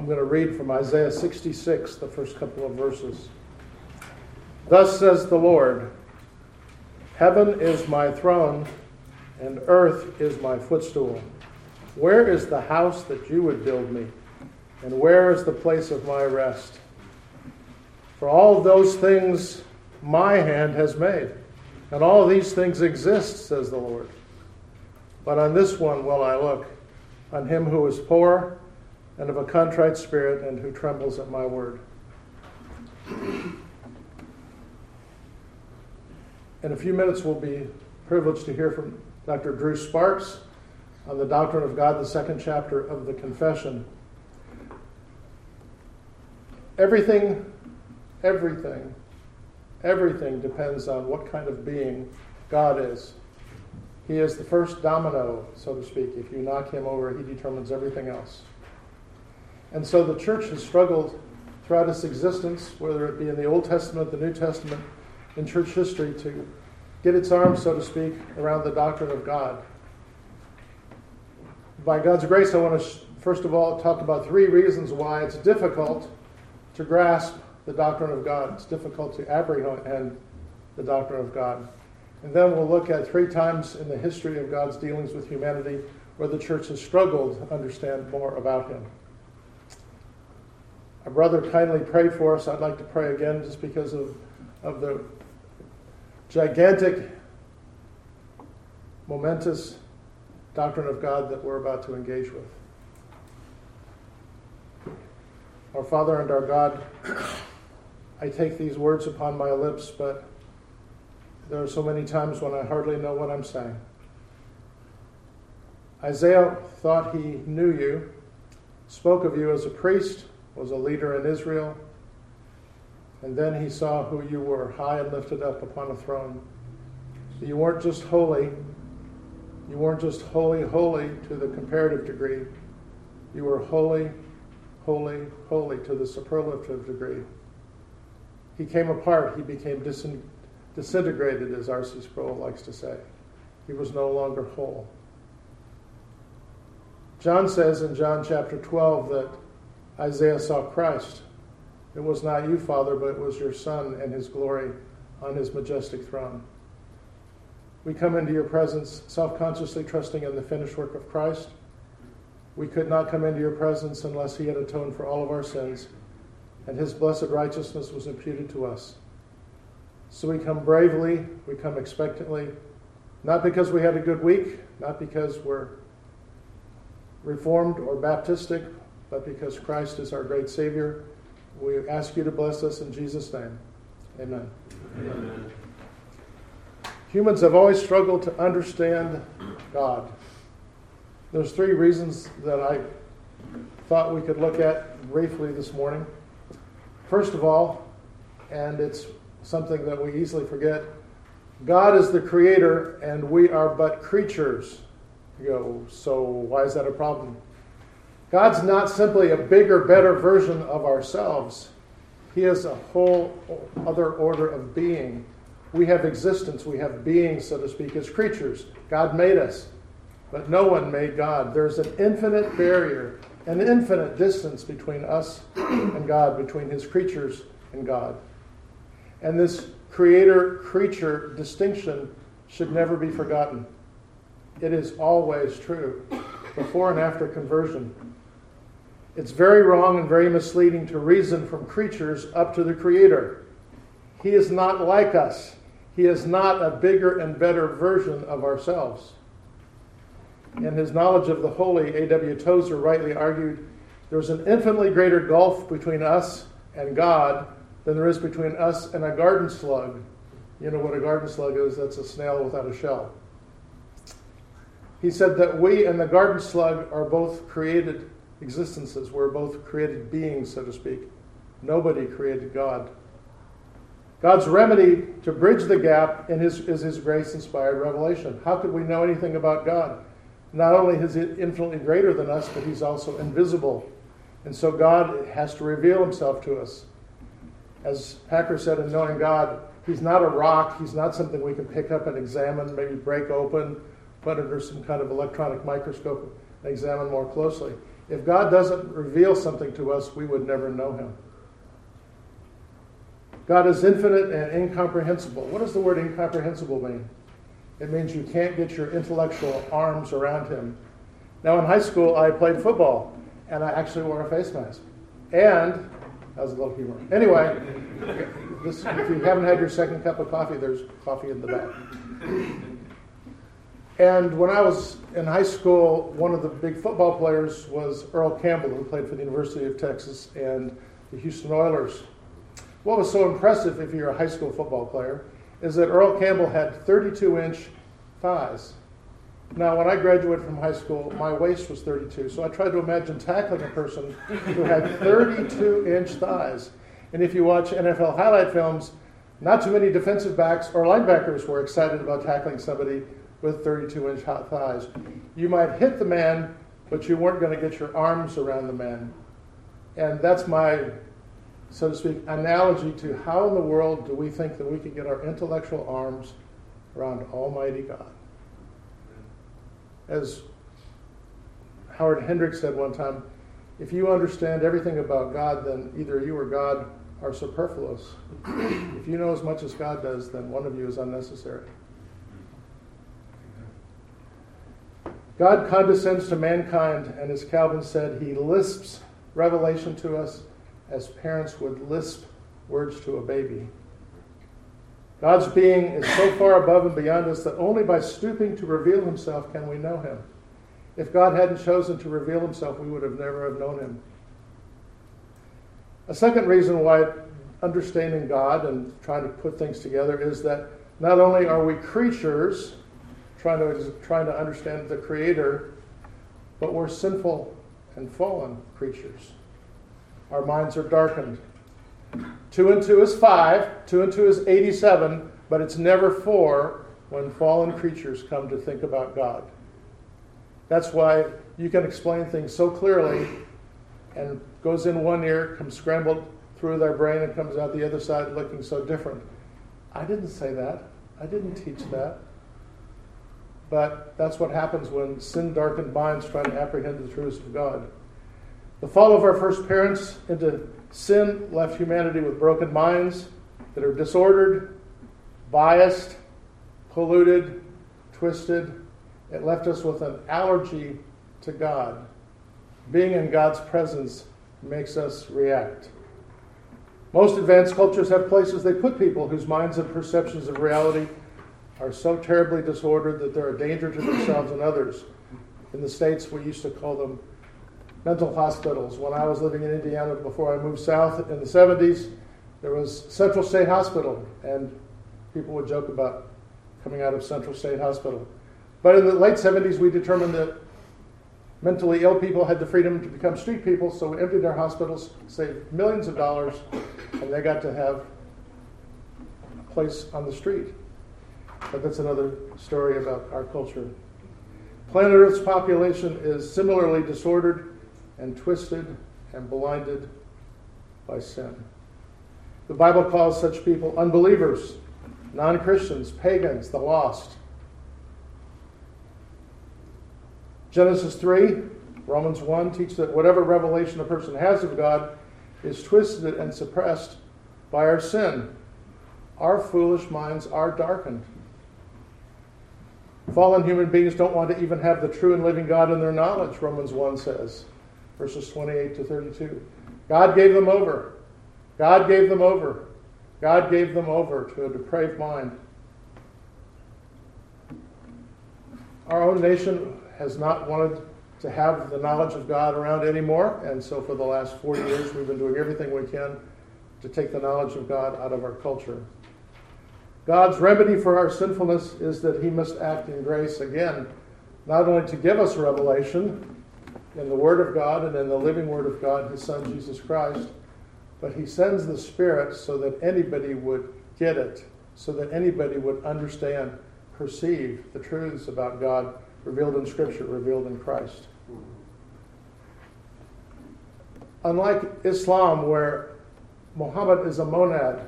I'm going to read from Isaiah 66, the first couple of verses. Thus says the Lord, heaven is my throne, and earth is my footstool. Where is the house that you would build me? And where is the place of my rest? For all those things my hand has made, and all these things exist, says the Lord. But on this one will I look, on him who is poor and of a contrite spirit and who trembles at my word. In a few minutes, we'll be privileged to hear from Dr. Drew Sparks on the doctrine of God, the second chapter of the Confession. Everything depends on what kind of being God is. He is the first domino, so to speak. If you knock him over, he determines everything else. And so the church has struggled throughout its existence, whether it be in the Old Testament, the New Testament, in church history, to get its arms, so to speak, around the doctrine of God. By God's grace, I want to, first of all, talk about three reasons why it's difficult to grasp the doctrine of God. It's difficult to apprehend the doctrine of God. And then we'll look at three times in the history of God's dealings with humanity where the church has struggled to understand more about him. A brother kindly prayed for us. I'd like to pray again just because of the gigantic, momentous doctrine of God that we're about to engage with. Our Father and our God, I take these words upon my lips, but there are so many times when I hardly know what I'm saying. Isaiah thought he knew you, spoke of you as a priest, was a leader in Israel, and then he saw who you were, high and lifted up upon a throne. You weren't just holy. You weren't just holy, holy to the comparative degree. You were holy, holy, holy to the superlative degree. He came apart. He became disintegrated, as R.C. Sproul likes to say. He was no longer whole. John says in John chapter 12 that Isaiah saw Christ. It was not you, Father, but it was your Son and his glory on his majestic throne. We come into your presence self-consciously trusting in the finished work of Christ. We could not come into your presence unless he had atoned for all of our sins, and his blessed righteousness was imputed to us. So we come bravely, we come expectantly, not because we had a good week, not because we're Reformed or Baptistic, but because Christ is our great Savior. We ask you to bless us in Jesus' name. Amen. Amen. Humans have always struggled to understand God. There's three reasons that I thought we could look at briefly this morning. First of all, and it's something that we easily forget, God is the creator and we are but creatures. You go, so why is that a problem? God's not simply a bigger, better version of ourselves. He is a whole other order of being. We have existence, we have being, so to speak, as creatures. God made us. But no one made God. There's an infinite barrier, an infinite distance between us and God, between his creatures and God. And this creator-creature distinction should never be forgotten. It is always true, before and after conversion. It's very wrong and very misleading to reason from creatures up to the creator. He is not like us. He is not a bigger and better version of ourselves. In his knowledge of the holy, A.W. Tozer rightly argued, there's an infinitely greater gulf between us and God than there is between us and a garden slug. You know what a garden slug is? That's a snail without a shell. He said that we and the garden slug are both created existences. We're both created beings, so to speak. Nobody created God. God's remedy to bridge the gap is his grace-inspired revelation. How could we know anything about God? Not only is he infinitely greater than us, but he's also invisible. And so God has to reveal himself to us. As Packer said in Knowing God, he's not a rock. He's not something we can pick up and examine, maybe break open, put under some kind of electronic microscope and examine more closely. If God doesn't reveal something to us, we would never know him. God is infinite and incomprehensible. What does the word incomprehensible mean? It means you can't get your intellectual arms around him. Now, in high school, I played football, and I actually wore a face mask. And that was a little humor. Anyway, this, if you haven't had your second cup of coffee, there's coffee in the back. And when I was in high school, one of the big football players was Earl Campbell, who played for the University of Texas and the Houston Oilers. What was so impressive, if you're a high school football player, is that Earl Campbell had 32-inch thighs. Now, when I graduated from high school, my waist was 32, so I tried to imagine tackling a person who had 32-inch thighs. And if you watch NFL highlight films, not too many defensive backs or linebackers were excited about tackling somebody with 32-inch thighs. You might hit the man, but you weren't going to get your arms around the man. And that's my, so to speak, analogy to how in the world do we think that we can get our intellectual arms around Almighty God? As Howard Hendricks said one time, if you understand everything about God, then either you or God are superfluous. If you know as much as God does, then one of you is unnecessary. God condescends to mankind, and as Calvin said, he lisps revelation to us as parents would lisp words to a baby. God's being is so far above and beyond us that only by stooping to reveal himself can we know him. If God hadn't chosen to reveal himself, we would have never have known him. A second reason why understanding God and trying to put things together is that not only are we creatures trying to understand the Creator, but we're sinful and fallen creatures. Our minds are darkened. 2 and 2 is 5, 2 and 2 is 87, but it's never 4 when fallen creatures come to think about God. That's why you can explain things so clearly and goes in one ear, comes scrambled through their brain and comes out the other side looking so different. I didn't say that. I didn't teach that. But that's what happens when sin-darkened minds try to apprehend the truths of God. The fall of our first parents into sin left humanity with broken minds that are disordered, biased, polluted, twisted. It left us with an allergy to God. Being in God's presence makes us react. Most advanced cultures have places they put people whose minds and perceptions of reality are so terribly disordered that they're a danger to themselves and others. In the States, we used to call them mental hospitals. When I was living in Indiana before I moved south in the 70s, there was Central State Hospital, and people would joke about coming out of Central State Hospital. But in the late 70s, we determined that mentally ill people had the freedom to become street people, so we emptied our hospitals, saved millions of dollars, and they got to have a place on the street. But that's another story about our culture. Planet Earth's population is similarly disordered and twisted and blinded by sin. The Bible calls such people unbelievers, non-Christians, pagans, the lost. Genesis 3, Romans 1 teach that whatever revelation a person has of God is twisted and suppressed by our sin. Our foolish minds are darkened. Fallen human beings don't want to even have the true and living God in their knowledge, Romans 1 says, verses 28 to 32. God gave them over. God gave them over. God gave them over to a depraved mind. Our own nation has not wanted to have the knowledge of God around anymore, and so for the last 40 years we've been doing everything we can to take the knowledge of God out of our culture. God's remedy for our sinfulness is that he must act in grace again, not only to give us revelation in the Word of God and in the living Word of God, his Son, Jesus Christ, but he sends the Spirit so that anybody would get it, so that anybody would understand, perceive the truths about God revealed in Scripture, revealed in Christ. Unlike Islam, where Muhammad is a monad,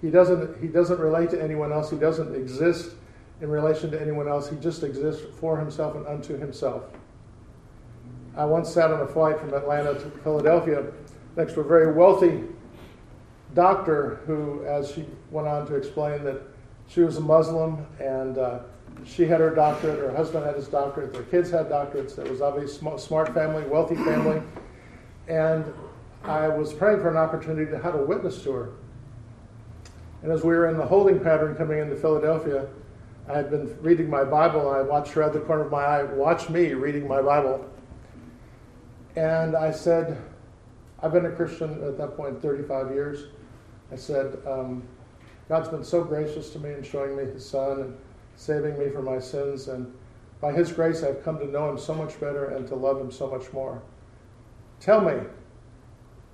He doesn't relate to anyone else. He doesn't exist in relation to anyone else. He just exists for himself and unto himself. I once sat on a flight from Atlanta to Philadelphia next to a very wealthy doctor who, as she went on to explain, that she was a Muslim, and she had her doctorate, her husband had his doctorate, their kids had doctorates. It was obviously a smart family, wealthy family. And I was praying for an opportunity to have a witness to her. And as we were in the holding pattern coming into Philadelphia, I had been reading my Bible, and I watched her out the corner of my eye watch me reading my Bible. And I said, I've been a Christian at that point 35 years. I said, God's been so gracious to me in showing me his son and saving me from my sins. And by his grace, I've come to know him so much better and to love him so much more. Tell me,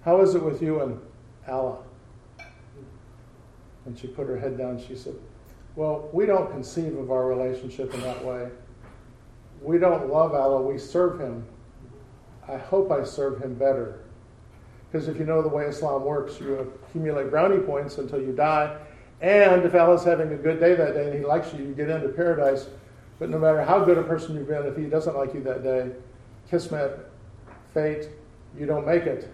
how is it with you and Allah? And she put her head down. She said, well, we don't conceive of our relationship in that way. We don't love Allah. We serve him. I hope I serve him better. Because if you know the way Islam works, you accumulate brownie points until you die. And if Allah's having a good day that day and he likes you, you get into paradise. But no matter how good a person you've been, if he doesn't like you that day, kismet, fate, you don't make it.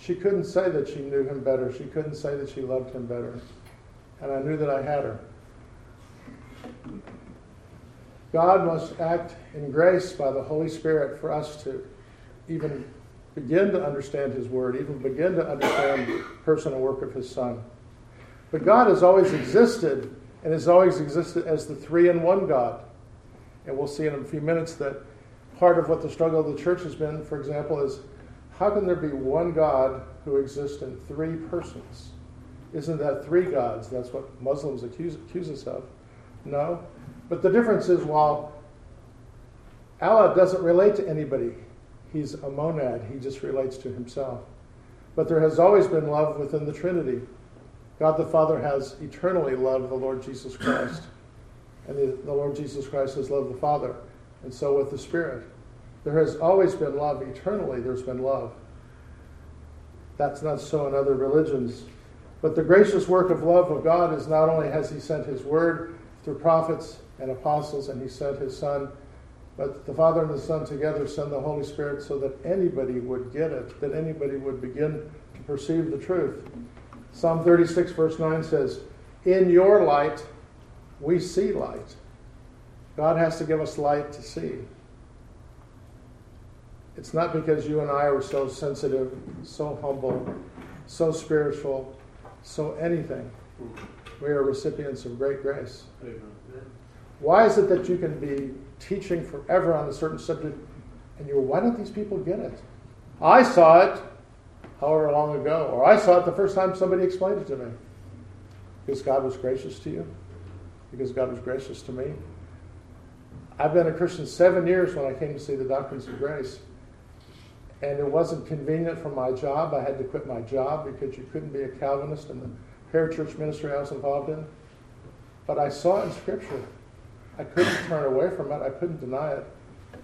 She couldn't say that she knew him better. She couldn't say that she loved him better. And I knew that I had her. God must act in grace by the Holy Spirit for us to even begin to understand his word, even begin to understand the person and work of his son. But God has always existed, and has always existed as the three-in-one God. And we'll see in a few minutes that part of what the struggle of the church has been, for example, is how can there be one God who exists in three persons? Isn't that three gods? That's what Muslims accuse us of. No. But the difference is, while Allah doesn't relate to anybody, he's a monad. He just relates to himself. But there has always been love within the Trinity. God the Father has eternally loved the Lord Jesus Christ. And the Lord Jesus Christ has loved the Father. And so with the Spirit. There has always been love. Eternally there's been love. That's not so in other religions. But the gracious work of love of God is not only has he sent his word through prophets and apostles, and he sent his Son, but the Father and the Son together send the Holy Spirit so that anybody would get it, that anybody would begin to perceive the truth. Psalm 36, verse 9 says, in your light, we see light. God has to give us light to see. It's not because you and I are so sensitive, so humble, so spiritual, so anything. We are recipients of great grace. Amen. Why is it that you can be teaching forever on a certain subject, and you're, why don't these people get it? I saw it however long ago, or I saw it the first time somebody explained it to me. Because God was gracious to you, because God was gracious to me. I've been a Christian 7 years when I came to see the doctrines of grace, and it wasn't convenient for my job. I had to quit my job because you couldn't be a Calvinist in the parachurch ministry I was involved in. But I saw it in Scripture. I couldn't turn away from it. I couldn't deny it.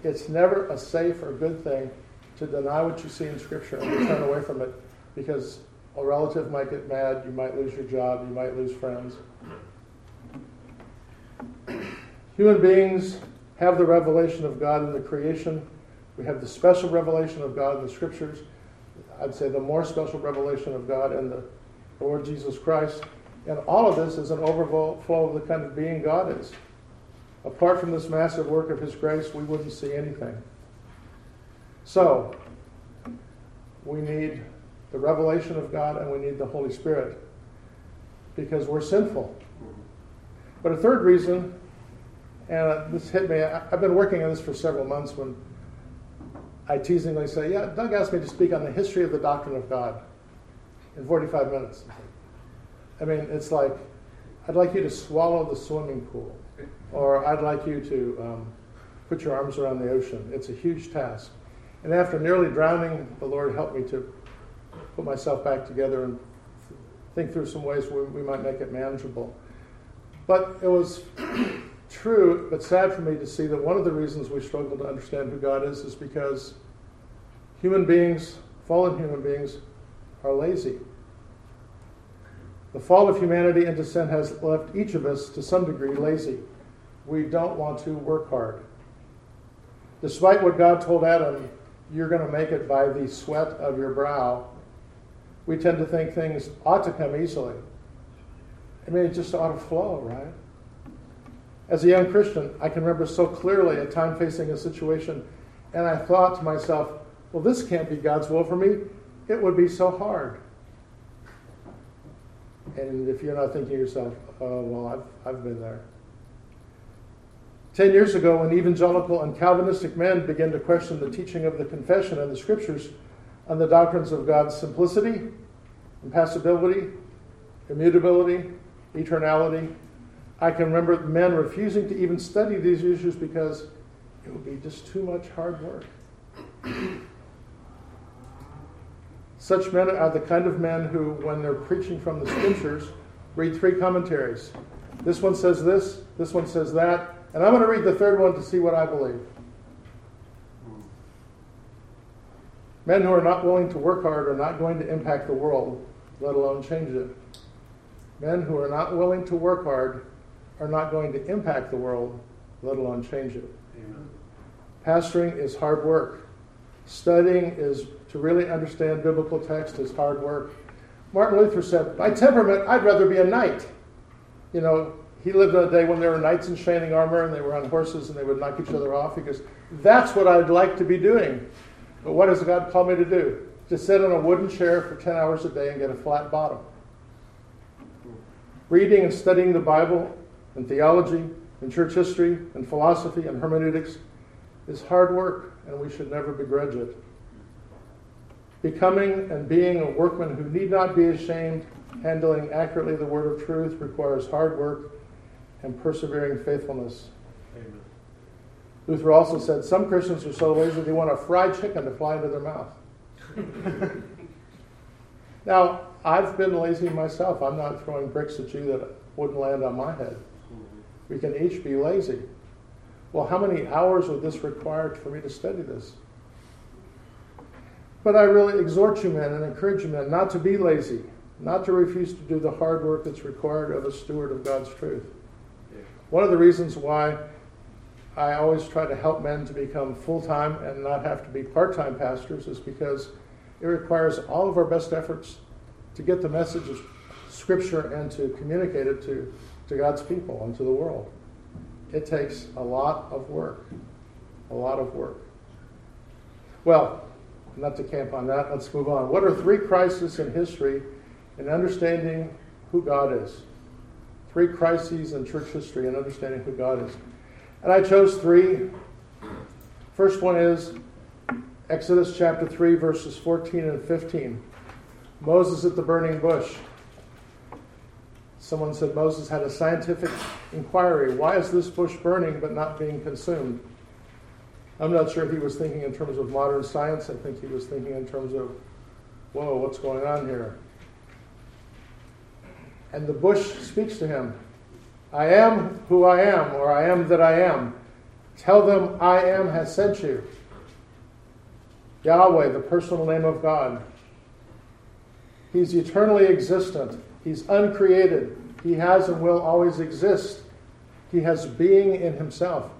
It's never a safe or good thing to deny what you see in Scripture and to turn away from it, because a relative might get mad, you might lose your job, you might lose friends. Human beings have the revelation of God in the creation. We have the special revelation of God in the Scriptures. I'd say the more special revelation of God in the Lord Jesus Christ. And all of this is an overflow of the kind of being God is. Apart from this massive work of his grace, we wouldn't see anything. So, we need the revelation of God and we need the Holy Spirit, because we're sinful. But a third reason, and this hit me, I've been working on this for several months when I teasingly say, yeah, Doug asked me to speak on the history of the doctrine of God in 45 minutes. I mean, it's like, I'd like you to swallow the swimming pool. Or I'd like you to put your arms around the ocean. It's a huge task. And after nearly drowning, the Lord helped me to put myself back together and think through some ways we might make it manageable. But it was true, but sad for me to see that one of the reasons we struggle to understand who God is because human beings, fallen human beings, are lazy. The fall of humanity into sin has left each of us, to some degree, lazy. We don't want to work hard. Despite what God told Adam you're going to make it by the sweat of your brow, we tend to think things ought to come easily. I mean, it just ought to flow, right? As a young Christian, I can remember so clearly a time facing a situation, and I thought to myself, well, this can't be God's will for me. It would be so hard. And if you're not thinking to yourself, oh, well, I've been there. 10 years ago, when evangelical and Calvinistic men began to question the teaching of the confession and the scriptures on the doctrines of God's simplicity, impassibility, immutability, eternality, I can remember men refusing to even study these issues because it would be just too much hard work. Such men are the kind of men who, when they're preaching from the scriptures, read three commentaries. This one says this one says that, and I'm going to read the third one to see what I believe. Men who are not willing to work hard are not going to impact the world, let alone change it. Men who are not willing to work hard are not going to impact the world, let alone change it. Amen. Pastoring is hard work. Studying is, to really understand biblical text, is hard work. Martin Luther said, by temperament, I'd rather be a knight. You know, he lived on a day when there were knights in shining armor and they were on horses and they would knock each other off. He goes, that's what I'd like to be doing. But what does God call me to do? To sit on a wooden chair for 10 hours a day and get a flat bottom. Reading and studying the Bible and theology and church history and philosophy and hermeneutics is hard work, and we should never begrudge it. Becoming and being a workman who need not be ashamed, handling accurately the word of truth, requires hard work and persevering faithfulness. Amen. Luther also said, some Christians are so lazy they want a fried chicken to fly into their mouth. Now, I've been lazy myself. I'm not throwing bricks at you that wouldn't land on my head. We can each be lazy. Well, how many hours would this require for me to study this? But I really exhort you men and encourage you men not to be lazy, not to refuse to do the hard work that's required of a steward of God's truth. One of the reasons why I always try to help men to become full-time and not have to be part-time pastors is because it requires all of our best efforts to get the message of Scripture and to communicate it to God's people and to the world. It takes a lot of work, a lot of work. Well, not to camp on that, let's move on. What are three crises in history in understanding who God is? Three crises in church history in understanding who God is. And I chose three. First one is Exodus chapter 3, verses 14 and 15. Moses at the burning bush. Someone said Moses had a scientific inquiry. Why is this bush burning but not being consumed? I'm not sure he was thinking in terms of modern science. I think he was thinking in terms of, whoa, what's going on here? And the bush speaks to him. I am who I am, or I am that I am. Tell them I am has sent you. Yahweh, the personal name of God. He's eternally existent. He's uncreated. He has and will always exist. He has being in himself.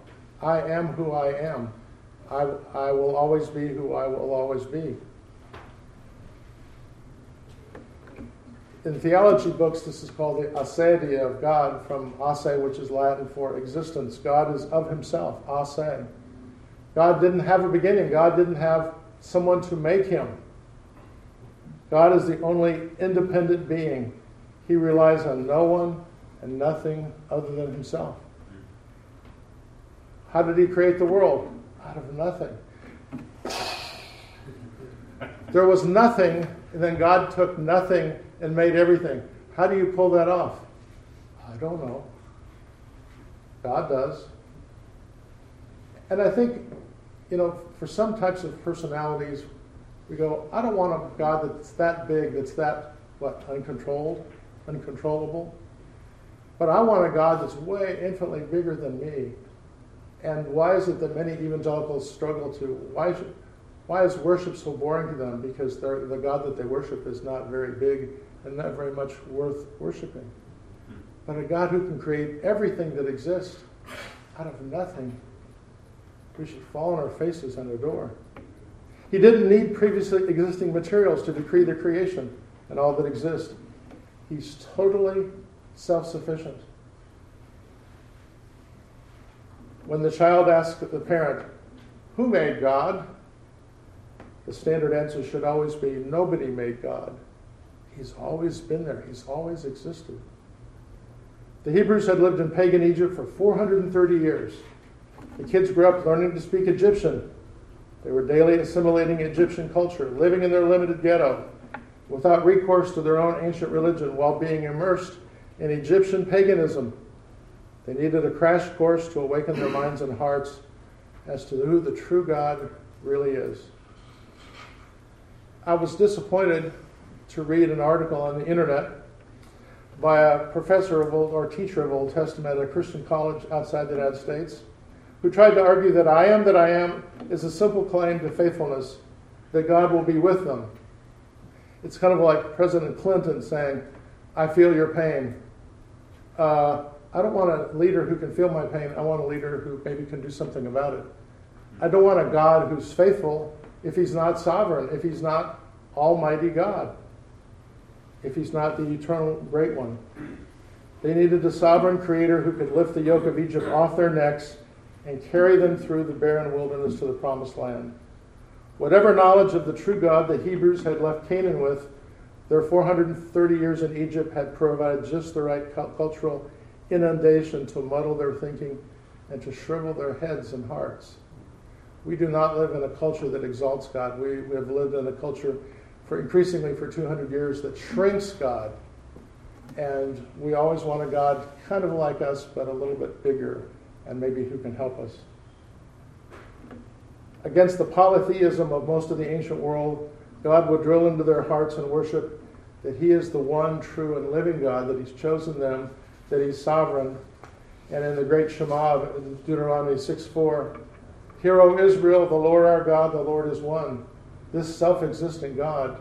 I am who I am. I will always be who I will always be. In theology books, this is called the aseity of God, from ase, which is Latin for existence. God is of himself, ase. God didn't have a beginning. God didn't have someone to make him. God is the only independent being. He relies on no one and nothing other than himself. How did he create the world? Out of nothing. There was nothing, and then God took nothing and made everything. How do you pull that off? I don't know. God does. And I think, you know, for some types of personalities, we go, I don't want a God that's that big, that's that, what, uncontrolled, uncontrollable. But I want a God that's way infinitely bigger than me. And why is it that many evangelicals struggle to, why is worship so boring to them? Because the God that they worship is not very big and not very much worth worshiping. But a God who can create everything that exists out of nothing, we should fall on our faces and adore. He didn't need previously existing materials to decree the creation and all that exists. He's totally self-sufficient. When the child asks the parent, "Who made God?" the standard answer should always be, "Nobody made God." He's always been there. He's always existed. The Hebrews had lived in pagan Egypt for 430 years. The kids grew up learning to speak Egyptian. They were daily assimilating Egyptian culture, living in their limited ghetto, without recourse to their own ancient religion, while being immersed in Egyptian paganism. They needed a crash course to awaken their minds and hearts as to who the true God really is. I was disappointed to read an article on the internet by a professor of Old, or teacher of Old Testament at a Christian college outside the United States, who tried to argue that I am is a simple claim to faithfulness, that God will be with them. It's kind of like President Clinton saying, "I feel your pain." I don't want a leader who can feel my pain. I want a leader who maybe can do something about it. I don't want a God who's faithful if he's not sovereign, if he's not Almighty God, if he's not the eternal great one. They needed a sovereign creator who could lift the yoke of Egypt off their necks and carry them through the barren wilderness to the promised land. Whatever knowledge of the true God the Hebrews had left Canaan with, their 430 years in Egypt had provided just the right cultural inundation to muddle their thinking and to shrivel their heads and hearts. We do not live in a culture that exalts God. We have lived in a culture for 200 years that shrinks God. And we always want a God kind of like us, but a little bit bigger, and maybe who can help us. Against the polytheism of most of the ancient world, God would drill into their hearts and worship that he is the one true and living God, that he's chosen them, that he's sovereign. And in the great Shema of Deuteronomy 6:4, "Hear, O Israel, the Lord our God, the Lord is one." This self-existent God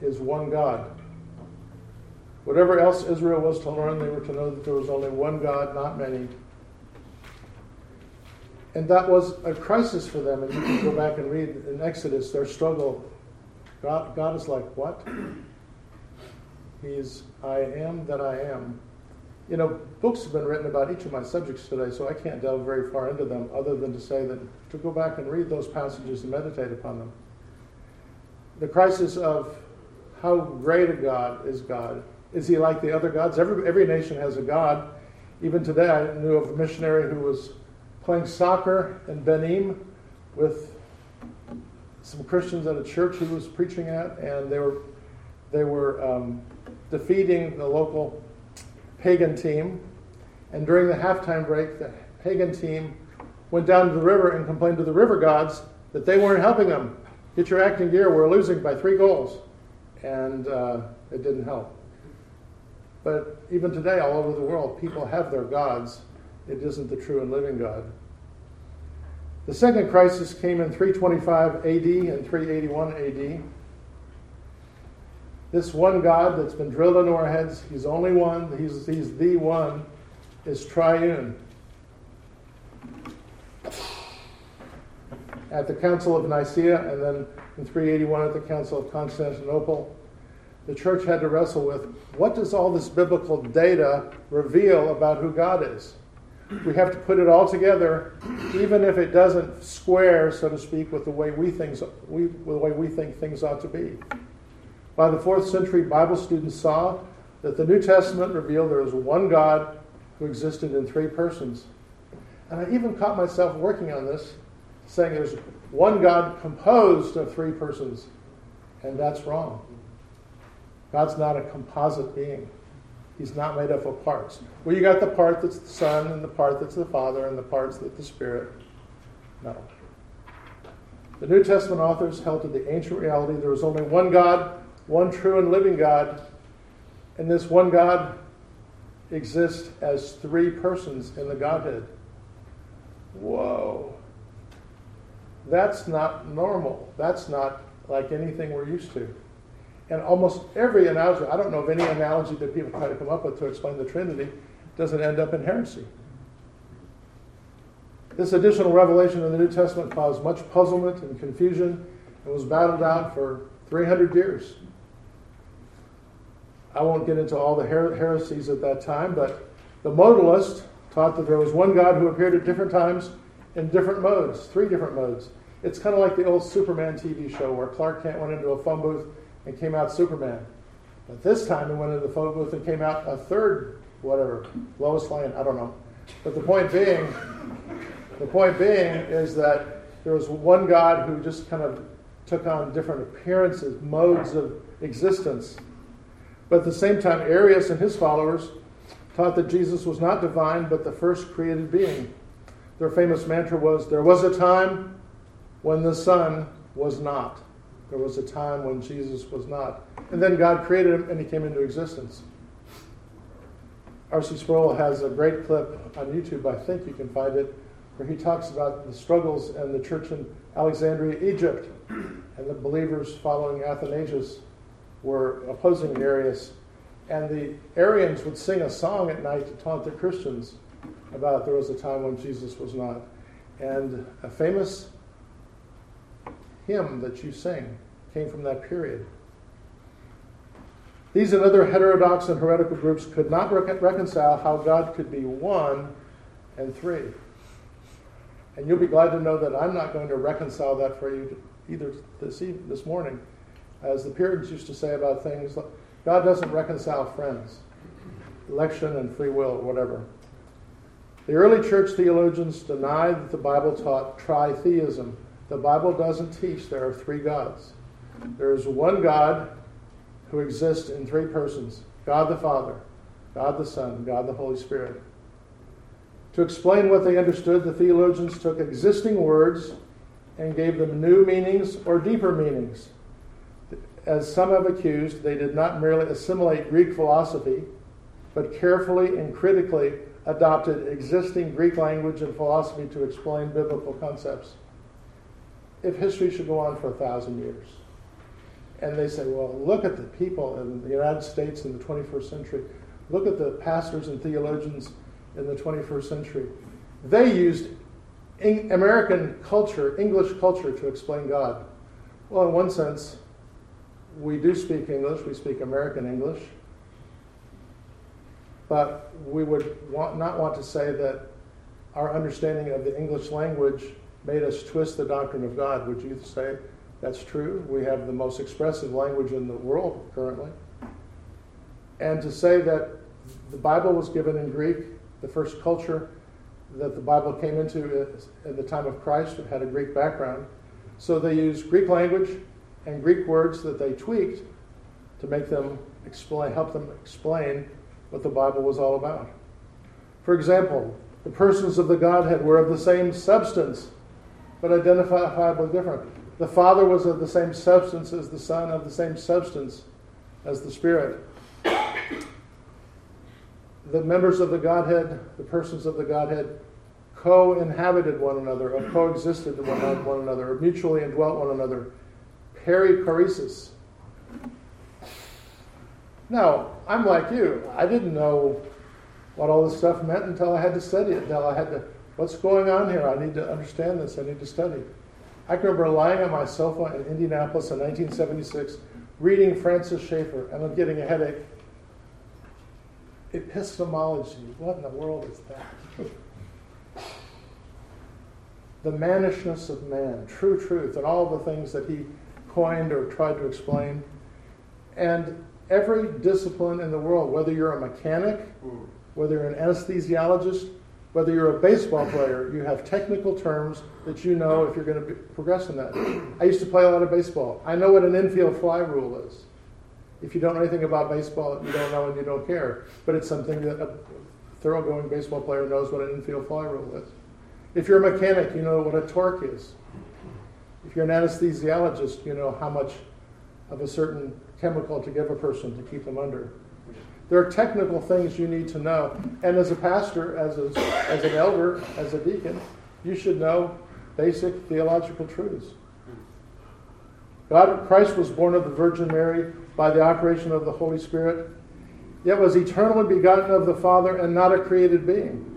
is one God. Whatever else Israel was to learn, they were to know that there was only one God, not many. And that was a crisis for them. And you can go back and read in Exodus their struggle. God is like, what? He's I am that I am. You know, books have been written about each of my subjects today, so I can't delve very far into them other than to say that to go back and read those passages and meditate upon them. The crisis of how great a God is God. Is he like the other gods? Every nation has a god. Even today, I knew of a missionary who was playing soccer in Benin with some Christians at a church he was preaching at, and they were defeating the local pagan team, and during the halftime break, the pagan team went down to the river and complained to the river gods that they weren't helping them. "Get your acting gear, we're losing by 3 goals. And it didn't help. But even today, all over the world, people have their gods. It isn't the true and living God. The second crisis came in 325 AD and 381 AD. This one God that's been drilled into our heads, he's only one, he's the one, is triune. At the Council of Nicaea, and then in 381 at the Council of Constantinople, the church had to wrestle with, what does all this biblical data reveal about who God is? We have to put it all together, even if it doesn't square, so to speak, with the way we think things ought to be. By the 4th century, Bible students saw that the New Testament revealed there was one God who existed in 3 persons. And I even caught myself working on this, saying there's one God composed of 3 persons. And that's wrong. God's not a composite being. He's not made up of parts. Well, you got the part that's the Son, and the part that's the Father, and the parts that the Spirit. No. The New Testament authors held to the ancient reality there was only one God, one true and living God, and this one God exists as 3 persons in the Godhead. Whoa. That's not normal. That's not like anything we're used to. And almost every analogy, I don't know of any analogy that people try to come up with to explain the Trinity, doesn't end up in heresy. This additional revelation in the New Testament caused much puzzlement and confusion and was battled out for 300 years. I won't get into all the heresies at that time, but the modalist taught that there was one God who appeared at different times in different modes, three different modes. It's kind of like the old Superman TV show where Clark Kent went into a phone booth and came out Superman. But this time he went into the phone booth and came out a third, whatever, Lois Lane, I don't know. But the point being is that there was one God who just kind of took on different appearances, modes of existence. But at the same time, Arius and his followers taught that Jesus was not divine, but the first created being. Their famous mantra was, there was a time when the Son was not. There was a time when Jesus was not. And then God created him and he came into existence. R.C. Sproul has a great clip on YouTube, I think you can find it, where he talks about the struggles in the church in Alexandria, Egypt, and the believers following Athanasius were opposing Arius. And the Arians would sing a song at night to taunt the Christians about there was a time when Jesus was not. And a famous hymn that you sing came from that period. These and other heterodox and heretical groups could not reconcile how God could be one and three. And you'll be glad to know that I'm not going to reconcile that for you either this morning. As the Puritans used to say about things, God doesn't reconcile friends, election and free will, whatever. The early church theologians denied that the Bible taught tritheism. The Bible doesn't teach there are three gods. There is one God who exists in three persons, God the Father, God the Son, God the Holy Spirit. To explain what they understood, the theologians took existing words and gave them new meanings or deeper meanings. As some have accused, they did not merely assimilate Greek philosophy, but carefully and critically adopted existing Greek language and philosophy to explain biblical concepts. If history should go on for 1,000 years. And they say, well, look at the people in the United States in the 21st century. Look at the pastors and theologians in the 21st century. They used American culture, English culture, to explain God. Well, in one sense, we do speak English. We speak American English. But we would not want to say that our understanding of the English language made us twist the doctrine of God. Would you say that's true? We have the most expressive language in the world currently. And to say that the Bible was given in Greek, the first culture that the Bible came into at the time of Christ had a Greek background. So they used Greek language and Greek words that they tweaked to make them help them explain what the Bible was all about. For example, the persons of the Godhead were of the same substance, but identifiably different. The Father was of the same substance as the Son, of the same substance as the Spirit. The members of the Godhead, the persons of the Godhead, co-inhabited one another, or coexisted with one another, or mutually indwelt one another. Perichoresis. Now, I'm like you. I didn't know what all this stuff meant until I had to study it. What's going on here? I need to understand this. I need to study. I can remember lying on my sofa in Indianapolis in 1976, reading Francis Schaeffer, and I'm getting a headache. Epistemology. What in the world is that? The mannishness of man, true truth, and all the things that he coined or tried to explain. And every discipline in the world, whether you're a mechanic, whether you're an anesthesiologist, whether you're a baseball player, you have technical terms that you know if you're going to progress in that. I used to play a lot of baseball. I know what an infield fly rule is. If you don't know anything about baseball, you don't know and you don't care. But it's something that a thoroughgoing baseball player knows what an infield fly rule is. If you're a mechanic, you know what a torque is. If you're an anesthesiologist, you know how much of a certain chemical to give a person to keep them under. There are technical things you need to know. And as a pastor, as an elder, as a deacon, you should know basic theological truths. Christ was born of the Virgin Mary by the operation of the Holy Spirit, yet was eternally begotten of the Father and not a created being.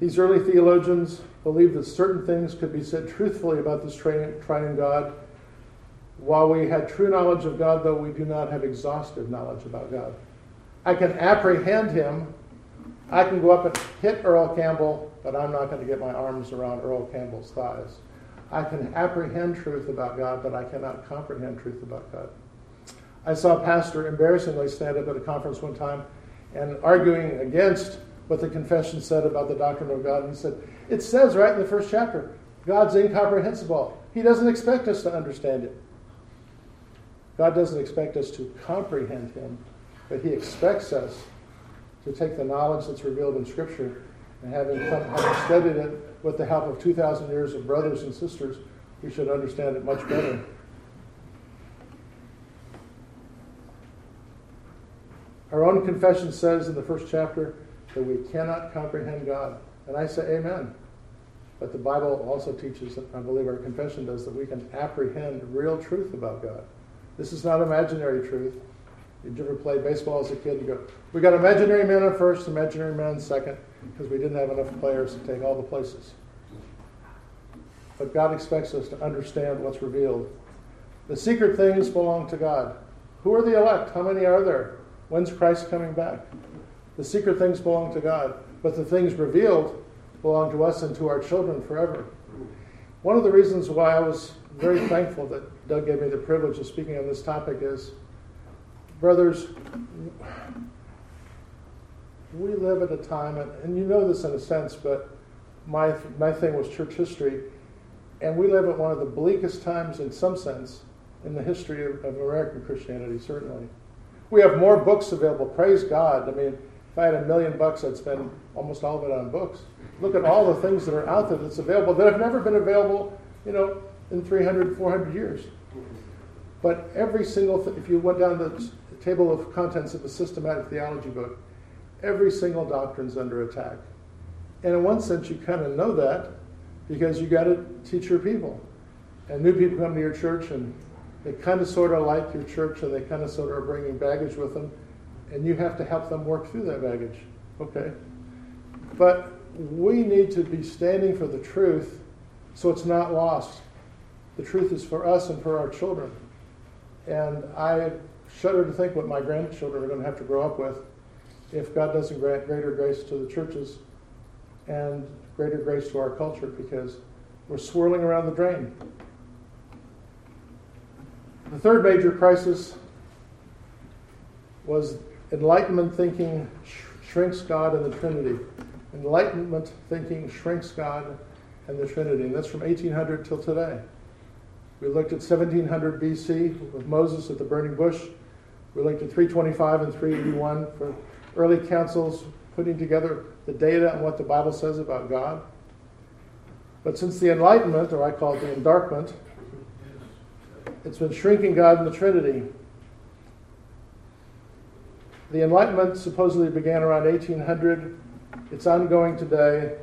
These early theologians believed that certain things could be said truthfully about this triune God. While we had true knowledge of God, though, we do not have exhaustive knowledge about God. I can apprehend him. I can go up and hit Earl Campbell, but I'm not going to get my arms around Earl Campbell's thighs. I can apprehend truth about God, but I cannot comprehend truth about God. I saw a pastor embarrassingly stand up at a conference one time and arguing against what the confession said about the doctrine of God. And he said, it says right in the first chapter, God's incomprehensible. He doesn't expect us to understand it. God doesn't expect us to comprehend him, but he expects us to take the knowledge that's revealed in Scripture and having studied it with the help of 2,000 years of brothers and sisters, we should understand it much better. Our own confession says in the first chapter that we cannot comprehend God. And I say amen. But the Bible also teaches, and I believe our confession does, that we can apprehend real truth about God. This is not imaginary truth. Did you ever play baseball as a kid? You go, we got imaginary men at first, imaginary men second, because we didn't have enough players to take all the places. But God expects us to understand what's revealed. The secret things belong to God. Who are the elect? How many are there? When's Christ coming back? The secret things belong to God, but the things revealed belong to us and to our children forever. One of the reasons why I was very thankful that Doug gave me the privilege of speaking on this topic is, brothers, we live at a time, and you know this in a sense, but my thing was church history, and we live at one of the bleakest times in some sense in the history of American Christianity, certainly. We have more books available, praise God. I mean, if I had $1 million bucks, I'd spend almost all of it on books. Look at all the things that are out there that's available that have never been available, you know, in 300, 400 years. But every single if you went down the table of contents of a systematic theology book, every single doctrine's under attack. And in one sense, you kind of know that because you got to teach your people. And new people come to your church, and they kind of sort of like your church, and they kind of sort of are bringing baggage with them. And you have to help them work through that baggage. Okay? But we need to be standing for the truth so it's not lost. The truth is for us and for our children. And I shudder to think what my grandchildren are going to have to grow up with if God doesn't grant greater grace to the churches and greater grace to our culture, because we're swirling around the drain. The third major crisis was Enlightenment thinking shrinks God and the Trinity. Enlightenment thinking shrinks God and the Trinity. And that's from 1800 till today. We looked at 1700 B.C. with Moses at the burning bush. We looked at 325 and 381 for early councils putting together the data on what the Bible says about God. But since the Enlightenment, or I call it the Endarkment, it's been shrinking God and the Trinity. The Enlightenment supposedly began around 1800. It's ongoing today.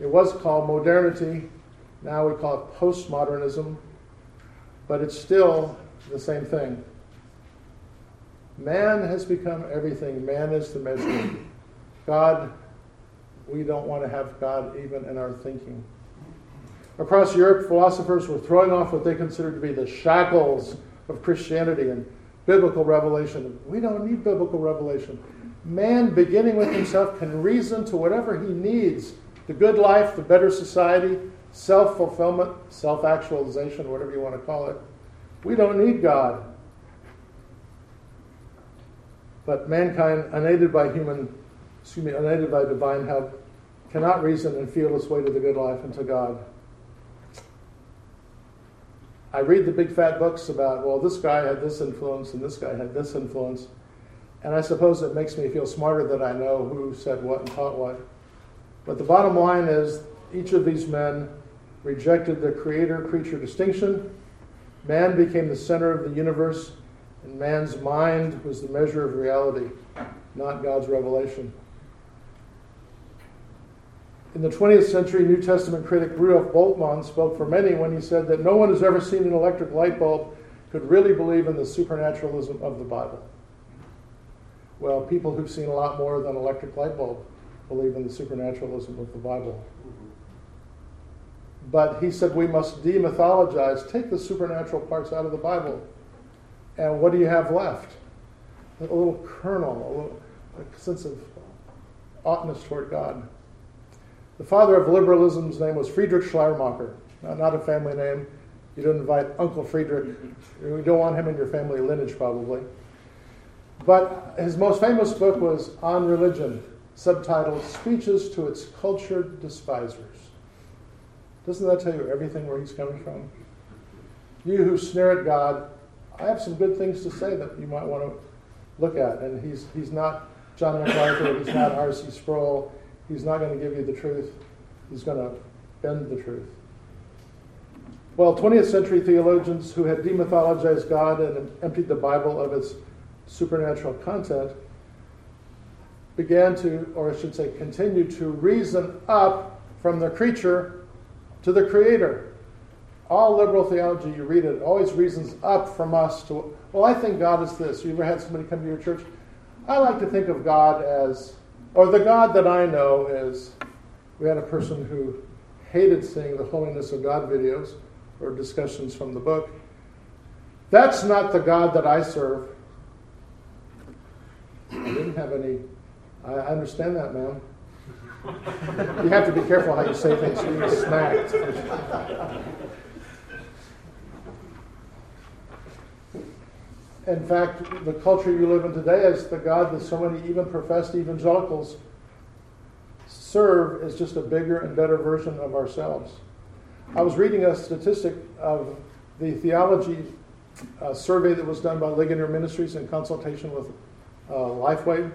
It was called modernity. Now we call it postmodernism. But it's still the same thing. Man has become everything. Man is the measure. God, we don't want to have God even in our thinking. Across Europe, philosophers were throwing off what they considered to be the shackles of Christianity and biblical revelation. We don't need biblical revelation. Man, beginning with himself, can reason to whatever he needs. The good life, the better society, self-fulfillment, self-actualization, whatever you want to call it. We don't need God. But mankind, unaided by divine help, cannot reason and feel its way to the good life and to God. I read the big fat books about, well, this guy had this influence and this guy had this influence. And I suppose it makes me feel smarter that I know who said what and taught what. But the bottom line is, each of these men rejected the creator-creature distinction. Man became the center of the universe, and man's mind was the measure of reality, not God's revelation. In the 20th century, New Testament critic Rudolf Bultmann spoke for many when he said that no one who's ever seen an electric light bulb could really believe in the supernaturalism of the Bible. Well, people who've seen a lot more than an electric light bulb believe in the supernaturalism of the Bible. But he said we must demythologize, take the supernatural parts out of the Bible. And what do you have left? A little kernel, a sense of oughtness toward God. The father of liberalism's name was Friedrich Schleiermacher. Not a family name. You don't invite Uncle Friedrich. You don't want him in your family lineage, probably. But his most famous book was On Religion, subtitled Speeches to Its Cultured Despisers. Doesn't that tell you everything where he's coming from? You who sneer at God, I have some good things to say that you might want to look at. And he's not John MacArthur, he's not R.C. Sproul. He's not going to give you the truth. He's going to bend the truth. Well, 20th century theologians who had demythologized God and emptied the Bible of its supernatural content began to, or I should say, continued to reason up from the creature to the creator. All liberal theology, you read it, always reasons up from us to, well, I think God is this. You ever had somebody come to your church? I like to think of God as, or the God that I know is, we had a person who hated seeing the Holiness of God videos or discussions from the book. That's not the God that I serve. I didn't have any, I understand that, ma'am. You have to be careful how you say things, you get snagged. In fact, the culture you live in today is the God that so many even professed evangelicals serve is just a bigger and better version of ourselves. I was reading a statistic of the theology survey that was done by Ligonier Ministries in consultation with Lifeway.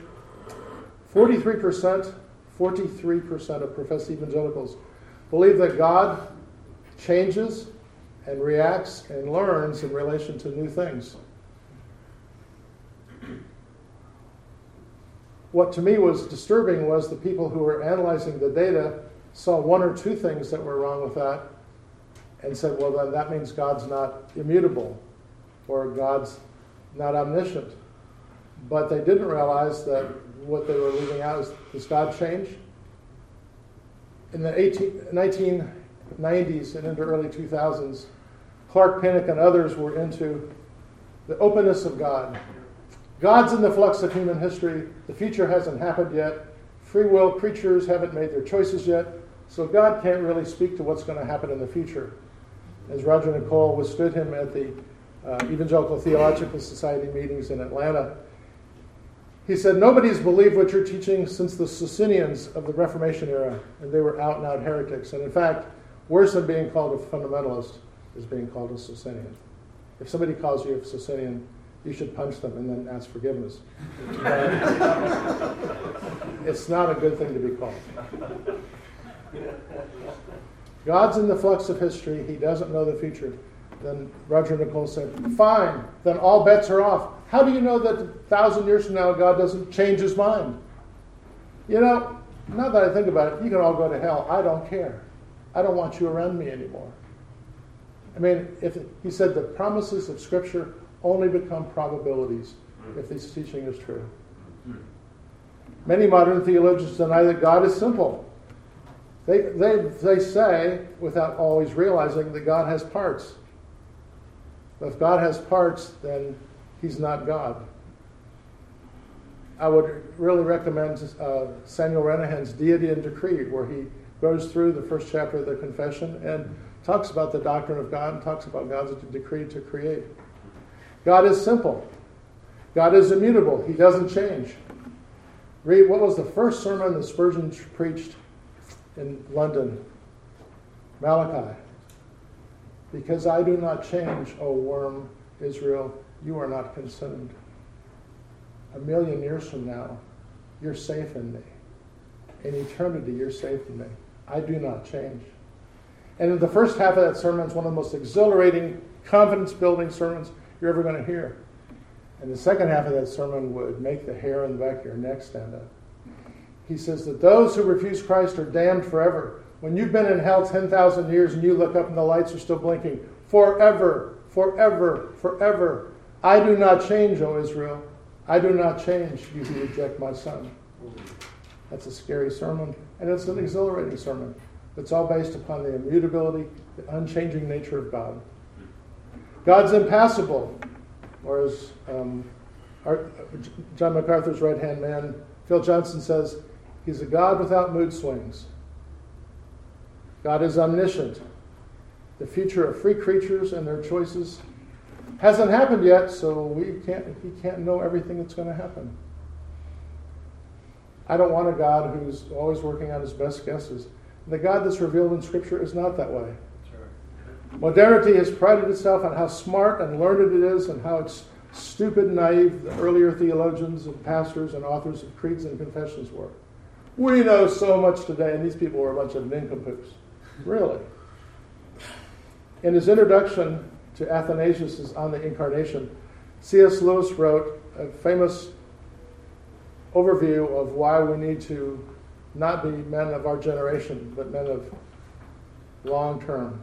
43% of professed evangelicals believe that God changes and reacts and learns in relation to new things. What to me was disturbing was the people who were analyzing the data saw one or two things that were wrong with that and said, well, then that means God's not immutable or God's not omniscient. But they didn't realize that what they were leaving out is, does God change? In the 1990s and into early 2000s, Clark Pinnock and others were into the openness of God. God's in the flux of human history. The future hasn't happened yet. Free will creatures haven't made their choices yet. So God can't really speak to what's going to happen in the future. As Roger Nicole withstood him at the Evangelical Theological Society meetings in Atlanta, he said, nobody's believed what you're teaching since the Socinians of the Reformation era, and they were out-and-out heretics. And in fact, worse than being called a fundamentalist is being called a Socinian. If somebody calls you a Socinian, you should punch them and then ask forgiveness. It's not a good thing to be called. God's in the flux of history. He doesn't know the future. Then Roger Nicole said, fine, then all bets are off. How do you know that 1,000 years from now God doesn't change his mind? You know, now that I think about it, you can all go to hell. I don't care. I don't want you around me anymore. I mean, if he said the promises of Scripture only become probabilities if this teaching is true. Many modern theologians deny that God is simple. They say, without always realizing, that God has parts. But if God has parts, then he's not God. I would really recommend Samuel Renahan's Deity and Decree, where he goes through the first chapter of the Confession and talks about the doctrine of God and talks about God's decree to create. God is simple. God is immutable. He doesn't change. Read what was the first sermon that Spurgeon preached in London? Malachi. Because I do not change, O worm, Israel, you are not consumed. 1,000,000 years from now, you're safe in me. In eternity, you're safe in me. I do not change. And in the first half of that sermon is one of the most exhilarating, confidence-building sermons you're ever going to hear. And the second half of that sermon would make the hair on the back of your neck stand up. He says that those who refuse Christ are damned forever. When you've been in hell 10,000 years and you look up and the lights are still blinking, forever, forever, forever. I do not change, O Israel. I do not change, you who reject my son. That's a scary sermon, and it's an exhilarating sermon. It's all based upon the immutability, the unchanging nature of God. God's impassible, or as John MacArthur's right-hand man, Phil Johnson, says, he's a God without mood swings. God is omniscient. The future of free creatures and their choices hasn't happened yet, so he can't know everything that's going to happen. I don't want a God who's always working on his best guesses. The God that's revealed in Scripture is not that way. Modernity has prided itself on how smart and learned it is and how it's stupid and naive the earlier theologians and pastors and authors of creeds and confessions were. We know so much today, and these people were a bunch of nincompoops. Really. In his introduction to Athanasius' On the Incarnation, C.S. Lewis wrote a famous overview of why we need to not be men of our generation, but men of long term.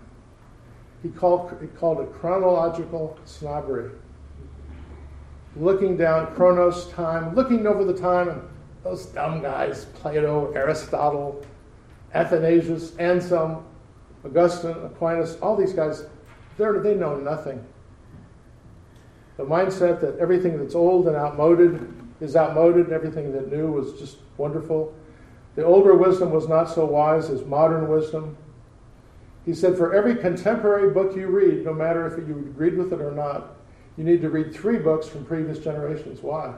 He called it chronological snobbery. Looking down, chronos, time, looking over the time, and those dumb guys, Plato, Aristotle, Athanasius, Anselm, Augustine, Aquinas, all these guys, they know nothing. The mindset that everything that's old and outmoded is outmoded, and everything that new was just wonderful. The older wisdom was not so wise as modern wisdom. He said, for every contemporary book you read, no matter if you agreed with it or not, you need to read 3 books from previous generations. Why?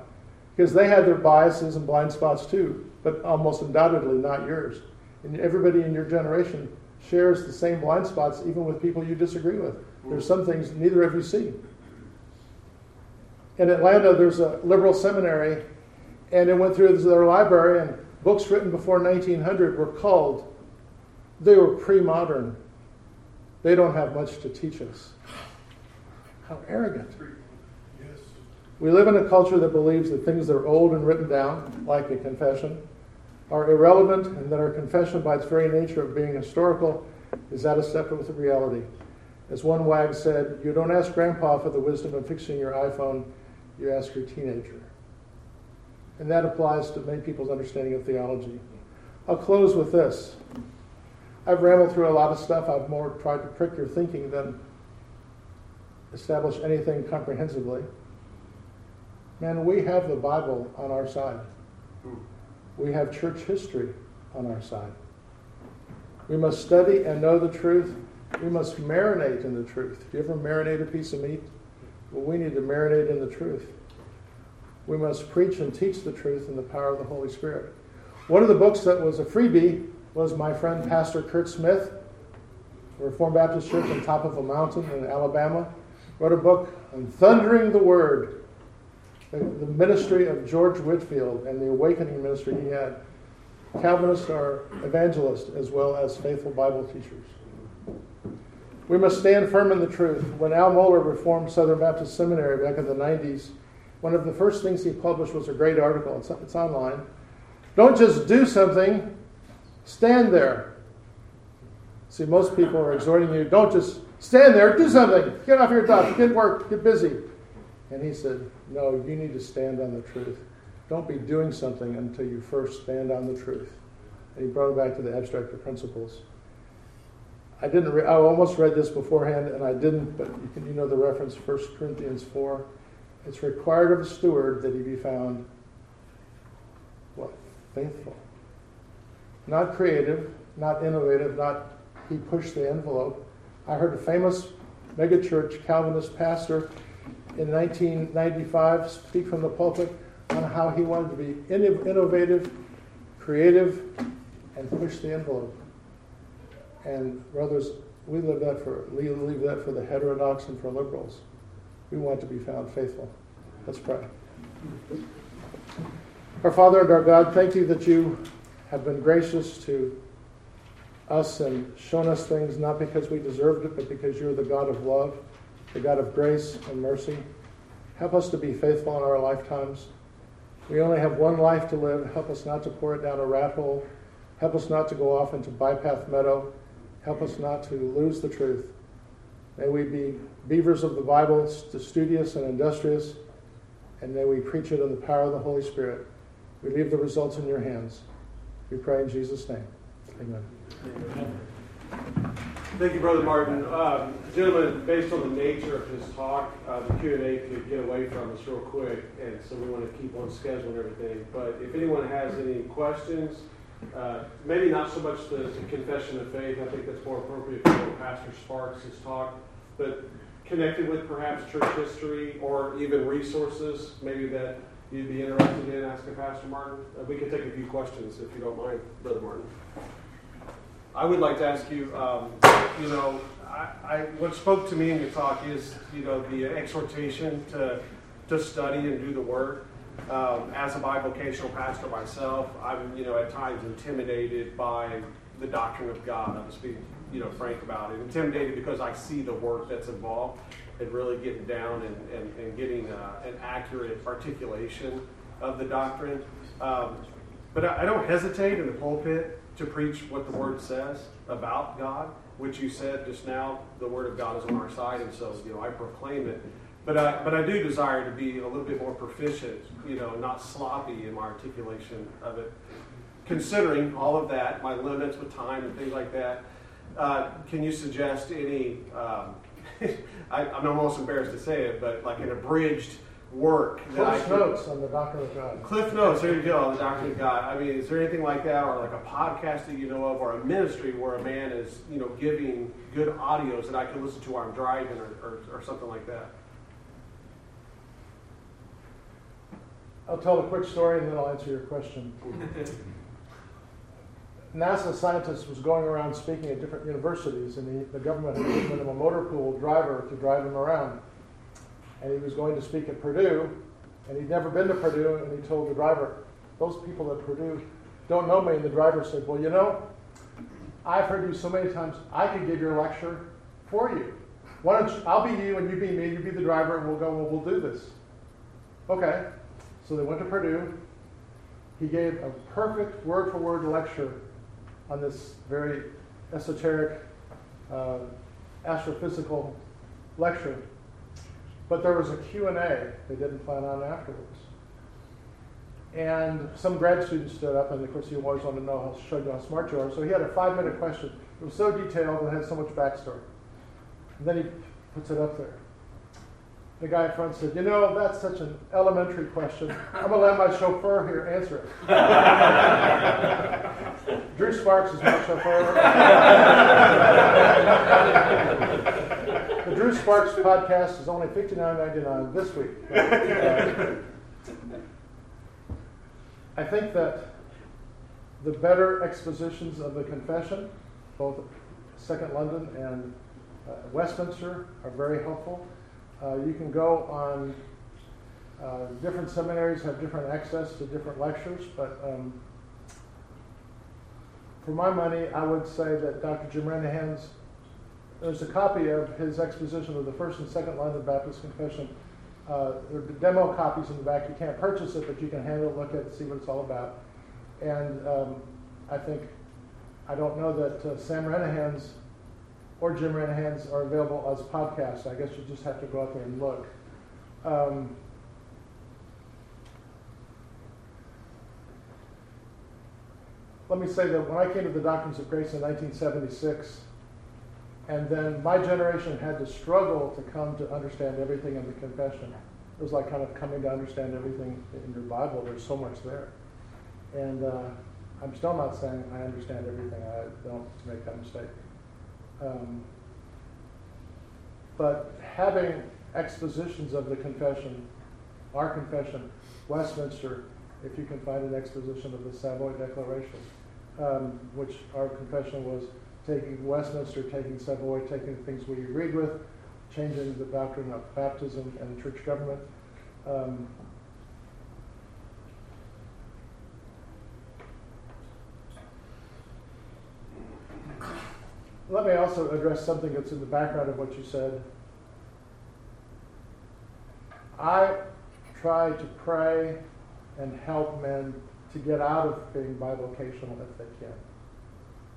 Because they had their biases and blind spots too, but almost undoubtedly not yours. And everybody in your generation shares the same blind spots, even with people you disagree with. There's some things neither of you see. In Atlanta, there's a liberal seminary, and it went through their library, and books written before 1900 were culled. They were pre-modern. They don't have much to teach us. How arrogant. Yes. We live in a culture that believes that things that are old and written down, like a confession, are irrelevant, and that our confession, by its very nature of being historical, is out of step with reality. As one wag said, you don't ask Grandpa for the wisdom of fixing your iPhone, you ask your teenager. And that applies to many people's understanding of theology. I'll close with this. I've rambled through a lot of stuff. I've more tried to prick your thinking than establish anything comprehensively. Man, we have the Bible on our side. We have church history on our side. We must study and know the truth. We must marinate in the truth. Do you ever marinate a piece of meat? Well, we need to marinate in the truth. We must preach and teach the truth in the power of the Holy Spirit. One of the books that was a freebie was my friend Pastor Kurt Smith, Reformed Baptist Church on top of a mountain in Alabama, wrote a book on Thundering the Word, the ministry of George Whitefield and the awakening ministry he had. Calvinists are evangelists as well as faithful Bible teachers. We must stand firm in the truth. When Al Mohler reformed Southern Baptist Seminary back in the 90s, one of the first things he published was a great article. It's online. Don't just do something, stand there. See, most people are exhorting you, don't just stand there, do something. Get off your duff, get work, get busy. And he said, no, you need to stand on the truth. Don't be doing something until you first stand on the truth. And he brought it back to the abstract of principles. I almost read this beforehand, and I didn't, but you know the reference, 1 Corinthians 4. It's required of a steward that he be found, what? Faithful. Not creative, not innovative, not he pushed the envelope. I heard a famous megachurch Calvinist pastor in 1995 speak from the pulpit on how he wanted to be innovative, creative, and push the envelope. And brothers, we leave that for the heterodox and for liberals. We want to be found faithful. Let's pray. Our Father and our God, thank you that you have been gracious to us and shown us things not because we deserved it, but because you're the God of love, the God of grace and mercy. Help us to be faithful in our lifetimes. We only have one life to live. Help us not to pour it down a rat hole. Help us not to go off into Bypath Meadow. Help us not to lose the truth. May we be beavers of the Bible, studious and industrious, and may we preach it in the power of the Holy Spirit. We leave the results in your hands. We pray in Jesus' name. Amen. Amen. Thank you, Brother Martin. Gentlemen, based on the nature of his talk, the Q&A could get away from us real quick, and so we want to keep on schedule and everything. But if anyone has any questions, maybe not so much the confession of faith, I think that's more appropriate for Pastor Sparks' talk, but connected with perhaps church history or even resources, maybe that you'd be interested in asking Pastor Martin. We can take a few questions if you don't mind, Brother Martin. I would like to ask you, what spoke to me in your talk is, the exhortation to study and do the work. As a bivocational pastor myself, I'm, at times intimidated by the doctrine of God. I'm just being, frank about it. Intimidated because I see the work that's involved and really getting down and getting an accurate articulation of the doctrine. But I don't hesitate in the pulpit to preach what the Word says about God, which you said just now, the Word of God is on our side, and so I proclaim it. But I do desire to be a little bit more proficient, not sloppy in my articulation of it. Considering all of that, my limits with time and things like that, can you suggest any? I'm almost embarrassed to say it, but like an abridged work. Cliff notes on the doctrine of God. Cliff notes, there you go, on the doctrine of God. I mean, is there anything like that, or like a podcast that you know of, or a ministry where a man is, giving good audios that I can listen to while I'm driving, or something like that? I'll tell a quick story, and then I'll answer your question. NASA scientist was going around speaking at different universities, and the government had given him a motor pool driver to drive him around. And he was going to speak at Purdue, and he'd never been to Purdue, and he told the driver, "Those people at Purdue don't know me." And the driver said, "Well, I've heard you so many times, I could give your lecture for you. Why don't you, I'll be you, and you be me, you be the driver, and we'll go, well, we'll do this." Okay, so they went to Purdue. He gave a perfect word-for-word lecture on this very esoteric, astrophysical lecture. But there was a Q&A they didn't plan on afterwards. And some grad students stood up, and of course you always want to know how smart you are. So he had a 5-minute question. It was so detailed and had so much backstory. And then he puts it up there. The guy in front said, "That's such an elementary question. I'm going to let my chauffeur here answer it." Drew Sparks is my chauffeur. The Drew Sparks podcast is only $59.99 this week. I think that the better expositions of the confession, both Second London and Westminster, are very helpful. You can go on, different seminaries have different access to different lectures, but for my money, I would say that Dr. Jim Renahan's, there's a copy of his exposition of the First and Second London Baptist Confession. There are demo copies in the back. You can't purchase it, but you can handle it, look at it, see what it's all about. And I don't know that Sam Renahan's or Jim Renahan's are available as podcasts. I guess you just have to go out there and look. Let me say that when I came to the Doctrines of Grace in 1976, and then my generation had to struggle to come to understand everything in the confession. It was like kind of coming to understand everything in your Bible. There's so much there. And I'm still not saying I understand everything. I don't make that mistake. But having expositions of the confession, our confession, Westminster, if you can find an exposition of the Savoy Declaration, which our confession was taking Westminster, taking Savoy, taking the things we agreed with, changing the doctrine of baptism and church government. Let me also address something that's in the background of what you said. I try to pray and help men to get out of being bivocational if they can.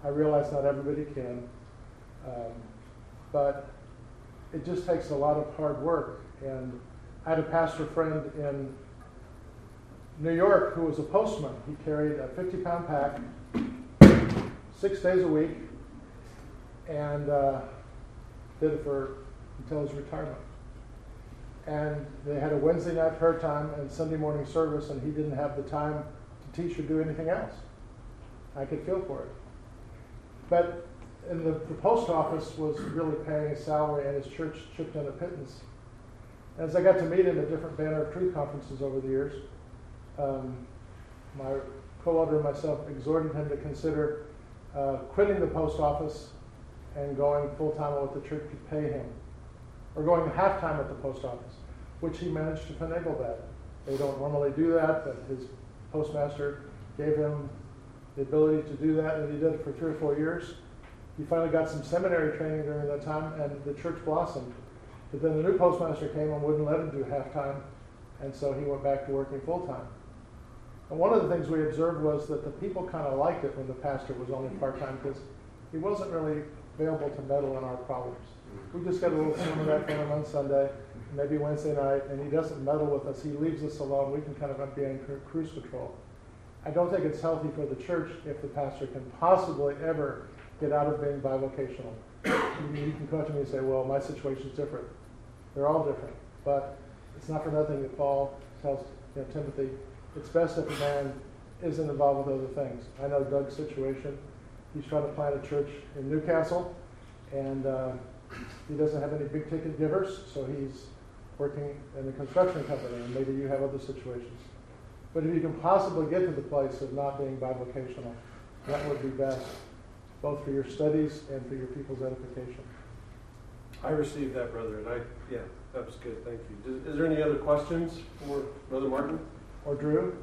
I realize not everybody can, but it just takes a lot of hard work. And I had a pastor friend in New York who was a postman. He carried a 50-pound pack 6 days a week and did it until his retirement. And they had a Wednesday night prayer time and Sunday morning service, and he didn't have the time to teach or do anything else. I could feel for it. But and the post office was really paying his salary, and his church chipped in a pittance. As I got to meet him at different Banner of Truth conferences over the years, my co-elder and myself exhorted him to consider quitting the post office and going full-time on what the church could pay him, or going half-time at the post office, which he managed to finagle that. They don't normally do that, but his postmaster gave him the ability to do that, and he did it for 3 or 4 years. He finally got some seminary training during that time, and the church blossomed. But then the new postmaster came and wouldn't let him do half-time, and so he went back to working full-time. And one of the things we observed was that the people kind of liked it when the pastor was only part-time, because he wasn't really available to meddle in our problems. We just get a little sermon back from him on Sunday, maybe Wednesday night, and he doesn't meddle with us. He leaves us alone. We can kind of be in cruise control. I don't think it's healthy for the church if the pastor can possibly ever get out of being bivocational. You can come to me and say, well, my situation's different. They're all different. But it's not for nothing that Paul tells Timothy, it's best if a man isn't involved with other things. I know Doug's situation. He's trying to plant a church in Newcastle, and he doesn't have any big ticket givers, so he's working in a construction company, and maybe you have other situations. But if you can possibly get to the place of not being bivocational, that would be best, both for your studies and for your people's edification. I received that, brother, and yeah, that was good, thank you. Is there any other questions for Brother Martin? Or Drew?